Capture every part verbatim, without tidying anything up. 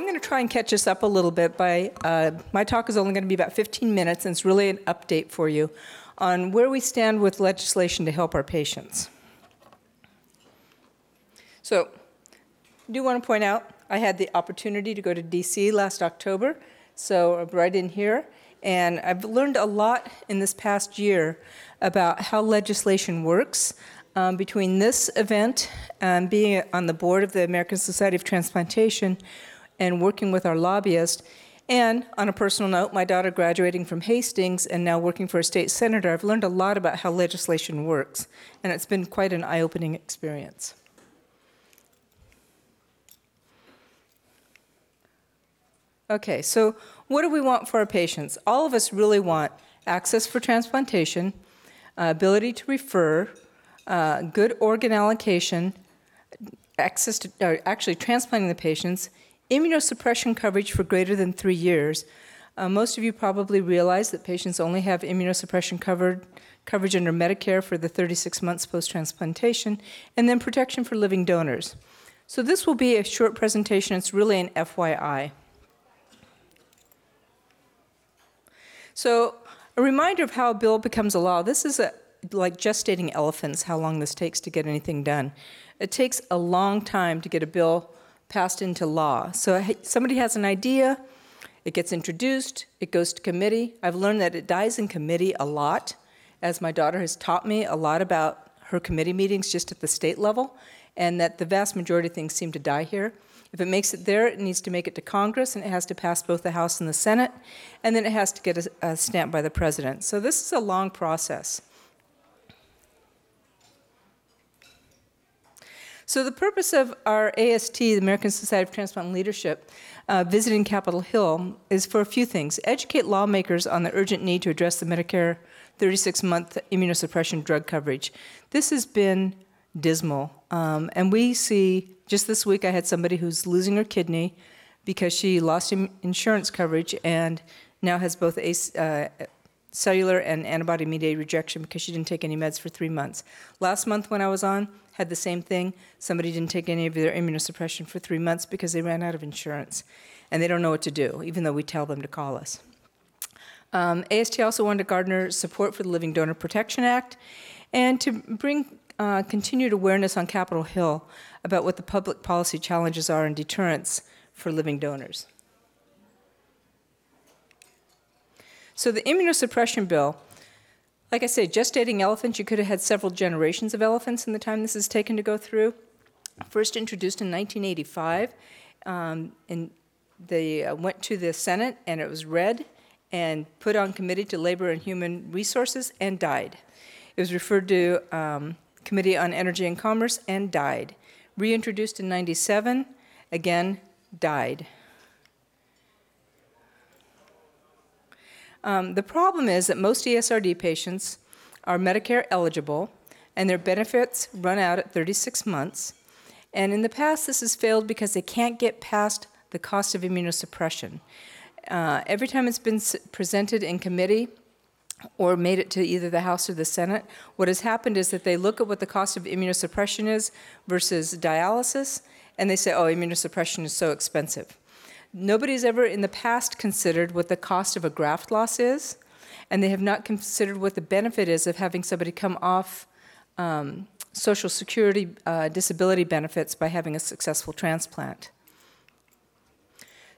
I'm going to try and catch us up a little bit. By uh, my talk is only going to be about fifteen minutes, and it's really an update for you on where we stand with legislation to help our patients. So I do want to point out I had the opportunity to go to D C last October, so I'm right in here. And I've learned a lot in this past year about how legislation works. Um, between this event and being on the board of the American Society of Transplantation and working with our lobbyist, and on a personal note, my daughter graduating from Hastings and now working for a state senator, I've learned a lot about how legislation works, and it's been quite an eye-opening experience. Okay, so what do we want for our patients? All of us really want access for transplantation, uh, ability to refer, Uh, good organ allocation, access to uh, actually transplanting the patients, immunosuppression coverage for greater than three years. Uh, most of you probably realize that patients only have immunosuppression covered, coverage under Medicare for the thirty-six months post-transplantation, and then protection for living donors. So this will be a short presentation. It's really an F Y I. So a reminder of how a bill becomes a law. This is a like gestating elephants, how long this takes to get anything done. It takes a long time to get a bill passed into law. So somebody has an idea, it gets introduced, it goes to committee. I've learned that it dies in committee a lot, as my daughter has taught me a lot about her committee meetings just at the state level, and that the vast majority of things seem to die here. If it makes it there, it needs to make it to Congress, and it has to pass both the House and the Senate, and then it has to get a, a stamp by the president. So this is a long process. So the purpose of our A S T, the American Society of Transplant Leadership, uh, visiting Capitol Hill is for a few things. Educate lawmakers on the urgent need to address the Medicare thirty-six month immunosuppression drug coverage. This has been dismal. Um, and we see, just this week I had somebody who's losing her kidney because she lost insurance coverage and now has both a, uh, cellular and antibody-mediated rejection because she didn't take any meds for three months. Last month when I was on, had the same thing. Somebody didn't take any of their immunosuppression for three months because they ran out of insurance. And they don't know what to do, even though we tell them to call us. Um, A S T also wanted to garner support for the Living Donor Protection Act and to bring uh, continued awareness on Capitol Hill about what the public policy challenges are and deterrence for living donors. So the immunosuppression bill, like I say, gestating elephants, you could have had several generations of elephants in the time this has taken to go through. First introduced in nineteen eighty-five, um, and they uh, went to the Senate, and it was read and put on Committee to Labor and Human Resources and died. It was referred to um, Committee on Energy and Commerce and died. Reintroduced in ninety-seven, again, died. Um, the problem is that most E S R D patients are Medicare eligible, and their benefits run out at thirty-six months. And in the past, this has failed because they can't get past the cost of immunosuppression. Uh, every time it's been presented in committee or made it to either the House or the Senate, what has happened is that they look at what the cost of immunosuppression is versus dialysis, and they say, oh, immunosuppression is so expensive. Nobody's ever in the past considered what the cost of a graft loss is, and they have not considered what the benefit is of having somebody come off um, Social Security uh, disability benefits by having a successful transplant.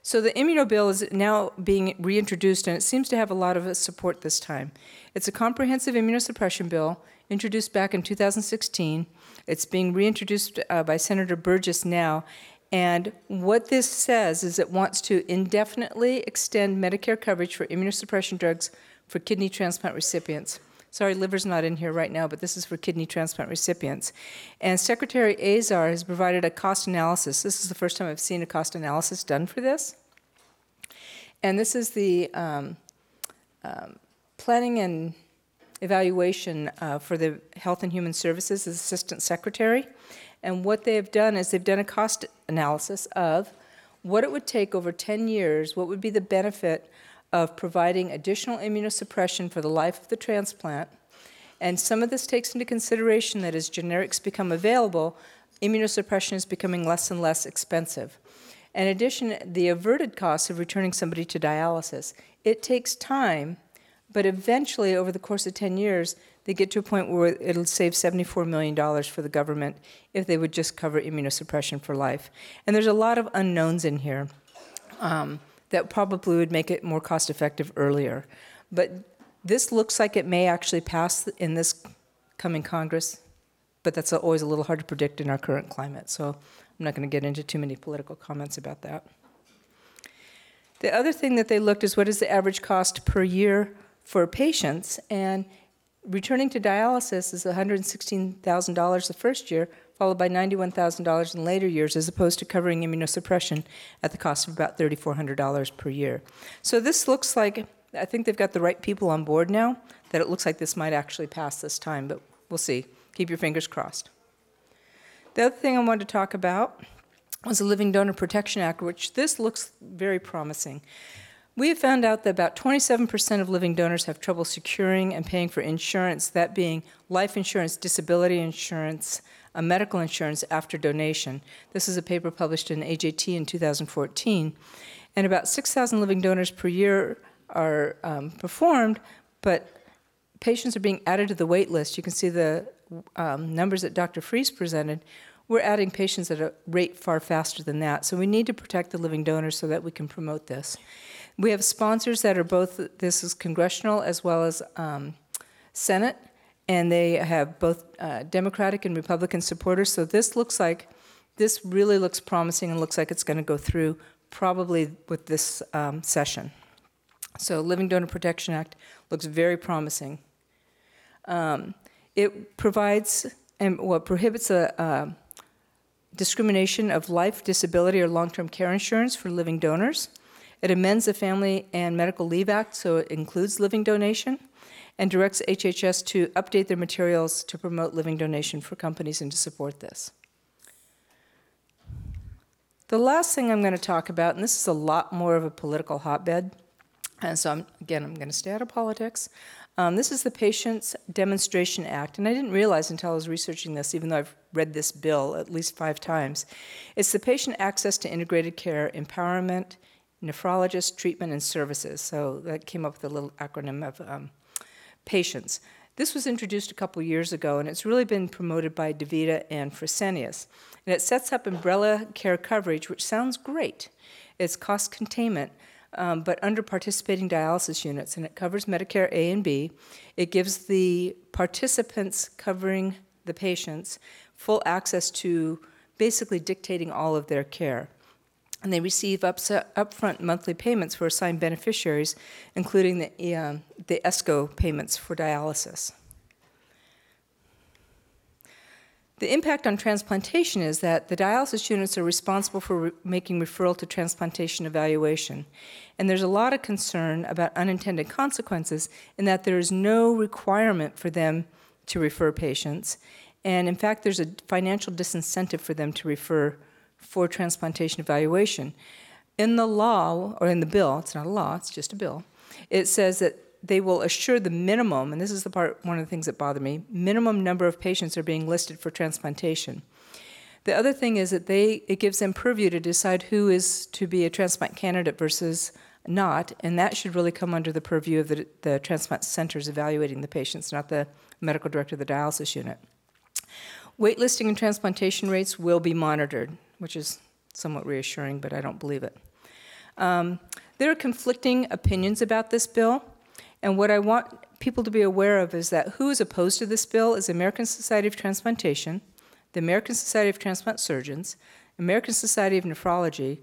So the immuno bill is now being reintroduced, and it seems to have a lot of support this time. It's a comprehensive immunosuppression bill introduced back in two thousand sixteen. It's being reintroduced uh, by Senator Burgess now. And what this says is it wants to indefinitely extend Medicare coverage for immunosuppression drugs for kidney transplant recipients. Sorry, liver's not in here right now, but this is for kidney transplant recipients. And Secretary Azar has provided a cost analysis. This is the first time I've seen a cost analysis done for this. And this is the um, um, planning and evaluation uh, for the Health and Human Services Assistant Secretary. And what they have done is they've done a cost analysis of what it would take over ten years, what would be the benefit of providing additional immunosuppression for the life of the transplant. And some of this takes into consideration that as generics become available, immunosuppression is becoming less and less expensive. In addition, the averted costs of returning somebody to dialysis. It takes time, but eventually, over the course of ten years, they get to a point where it'll save seventy-four million dollars for the government if they would just cover immunosuppression for life. And there's a lot of unknowns in here um, that probably would make it more cost-effective earlier. But this looks like it may actually pass in this coming Congress, but that's always a little hard to predict in our current climate. So I'm not going to get into too many political comments about that. The other thing that they looked is what is the average cost per year for patients, and returning to dialysis is one hundred sixteen thousand dollars the first year, followed by ninety-one thousand dollars in later years, as opposed to covering immunosuppression at the cost of about three thousand four hundred dollars per year. So this looks like, I think they've got the right people on board now, that it looks like this might actually pass this time, but we'll see. Keep your fingers crossed. The other thing I wanted to talk about was the Living Donor Protection Act, which this looks very promising. We have found out that about twenty-seven percent of living donors have trouble securing and paying for insurance, that being life insurance, disability insurance, uh, medical insurance after donation. This is a paper published in A J T in two thousand fourteen. And about six thousand living donors per year are um, performed, but patients are being added to the wait list. You can see the um, numbers that Doctor Fries presented. We're adding patients at a rate far faster than that. So we need to protect the living donors so that we can promote this. We have sponsors that are both, this is congressional as well as um, Senate, and they have both uh, Democratic and Republican supporters. So this looks like, this really looks promising and looks like it's going to go through probably with this um, session. So Living Donor Protection Act looks very promising. Um, it provides, and well, prohibits a uh, discrimination of life, disability, or long-term care insurance for living donors. It amends the Family and Medical Leave Act, so it includes living donation, and directs H H S to update their materials to promote living donation for companies and to support this. The last thing I'm going to talk about, and this is a lot more of a political hotbed, and so I'm, again, I'm going to stay out of politics. Um, this is the Patients Demonstration Act, and I didn't realize until I was researching this, even though I've read this bill at least five times. It's the Patient Access to Integrated Care, Empowerment, Nephrologist, Treatment, and Services. So that came up with a little acronym of um, patients. This was introduced a couple years ago, and it's really been promoted by DeVita and Fresenius. And it sets up umbrella care coverage, which sounds great. It's cost containment, um, but under participating dialysis units, and it covers Medicare A and B. It gives the participants covering the patients full access to basically dictating all of their care. And they receive upfront monthly payments for assigned beneficiaries, including the, uh, the ESCO payments for dialysis. The impact on transplantation is that the dialysis units are responsible for re- making referral to transplantation evaluation. And there's a lot of concern about unintended consequences in that there is no requirement for them to refer patients. And in fact, there's a financial disincentive for them to refer for transplantation evaluation. In the law, or in the bill, it's not a law, it's just a bill, it says that they will assure the minimum, and this is the part, one of the things that bothered me, minimum number of patients are being listed for transplantation. The other thing is that they it gives them purview to decide who is to be a transplant candidate versus not, and that should really come under the purview of the, the transplant centers evaluating the patients, not the medical director of the dialysis unit. Waitlisting and transplantation rates will be monitored, which is somewhat reassuring, but I don't believe it. Um, there are conflicting opinions about this bill, and what I want people to be aware of is that who is opposed to this bill is the American Society of Transplantation, the American Society of Transplant Surgeons, American Society of Nephrology,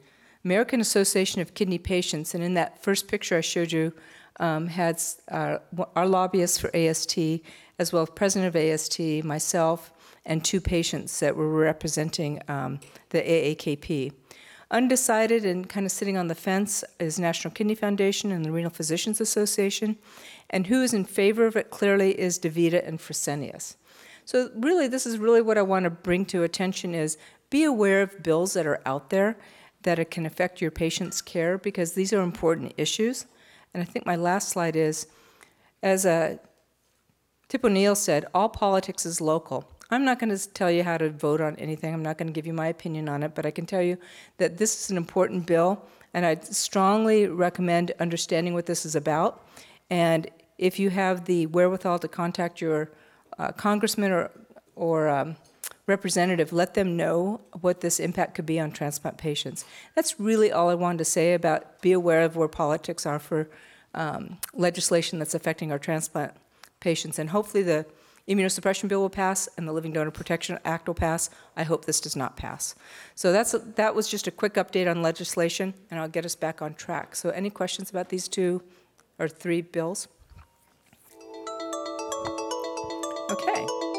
American Association of Kidney Patients, and in that first picture I showed you um, had uh, our lobbyists for A S T, as well as president of A S T, myself, and two patients that were representing um, the A A K P. Undecided and kind of sitting on the fence is National Kidney Foundation and the Renal Physicians Association. And who is in favor of it clearly is DeVita and Fresenius. So really, this is really what I want to bring to attention is be aware of bills that are out there that it can affect your patient's care, because these are important issues. And I think my last slide is, as uh, Tip O'Neill said, all politics is local. I'm not going to tell you how to vote on anything. I'm not going to give you my opinion on it, but I can tell you that this is an important bill, and I strongly recommend understanding what this is about. And if you have the wherewithal to contact your uh, congressman or, or um, representative, let them know what this impact could be on transplant patients. That's really all I wanted to say about be aware of where politics are for um, legislation that's affecting our transplant patients. And hopefully the immunosuppression bill will pass and the Living Donor Protection Act will pass. I hope this does not pass. So that's a, that was just a quick update on legislation, and I'll get us back on track. So any questions about these two or three bills? Okay.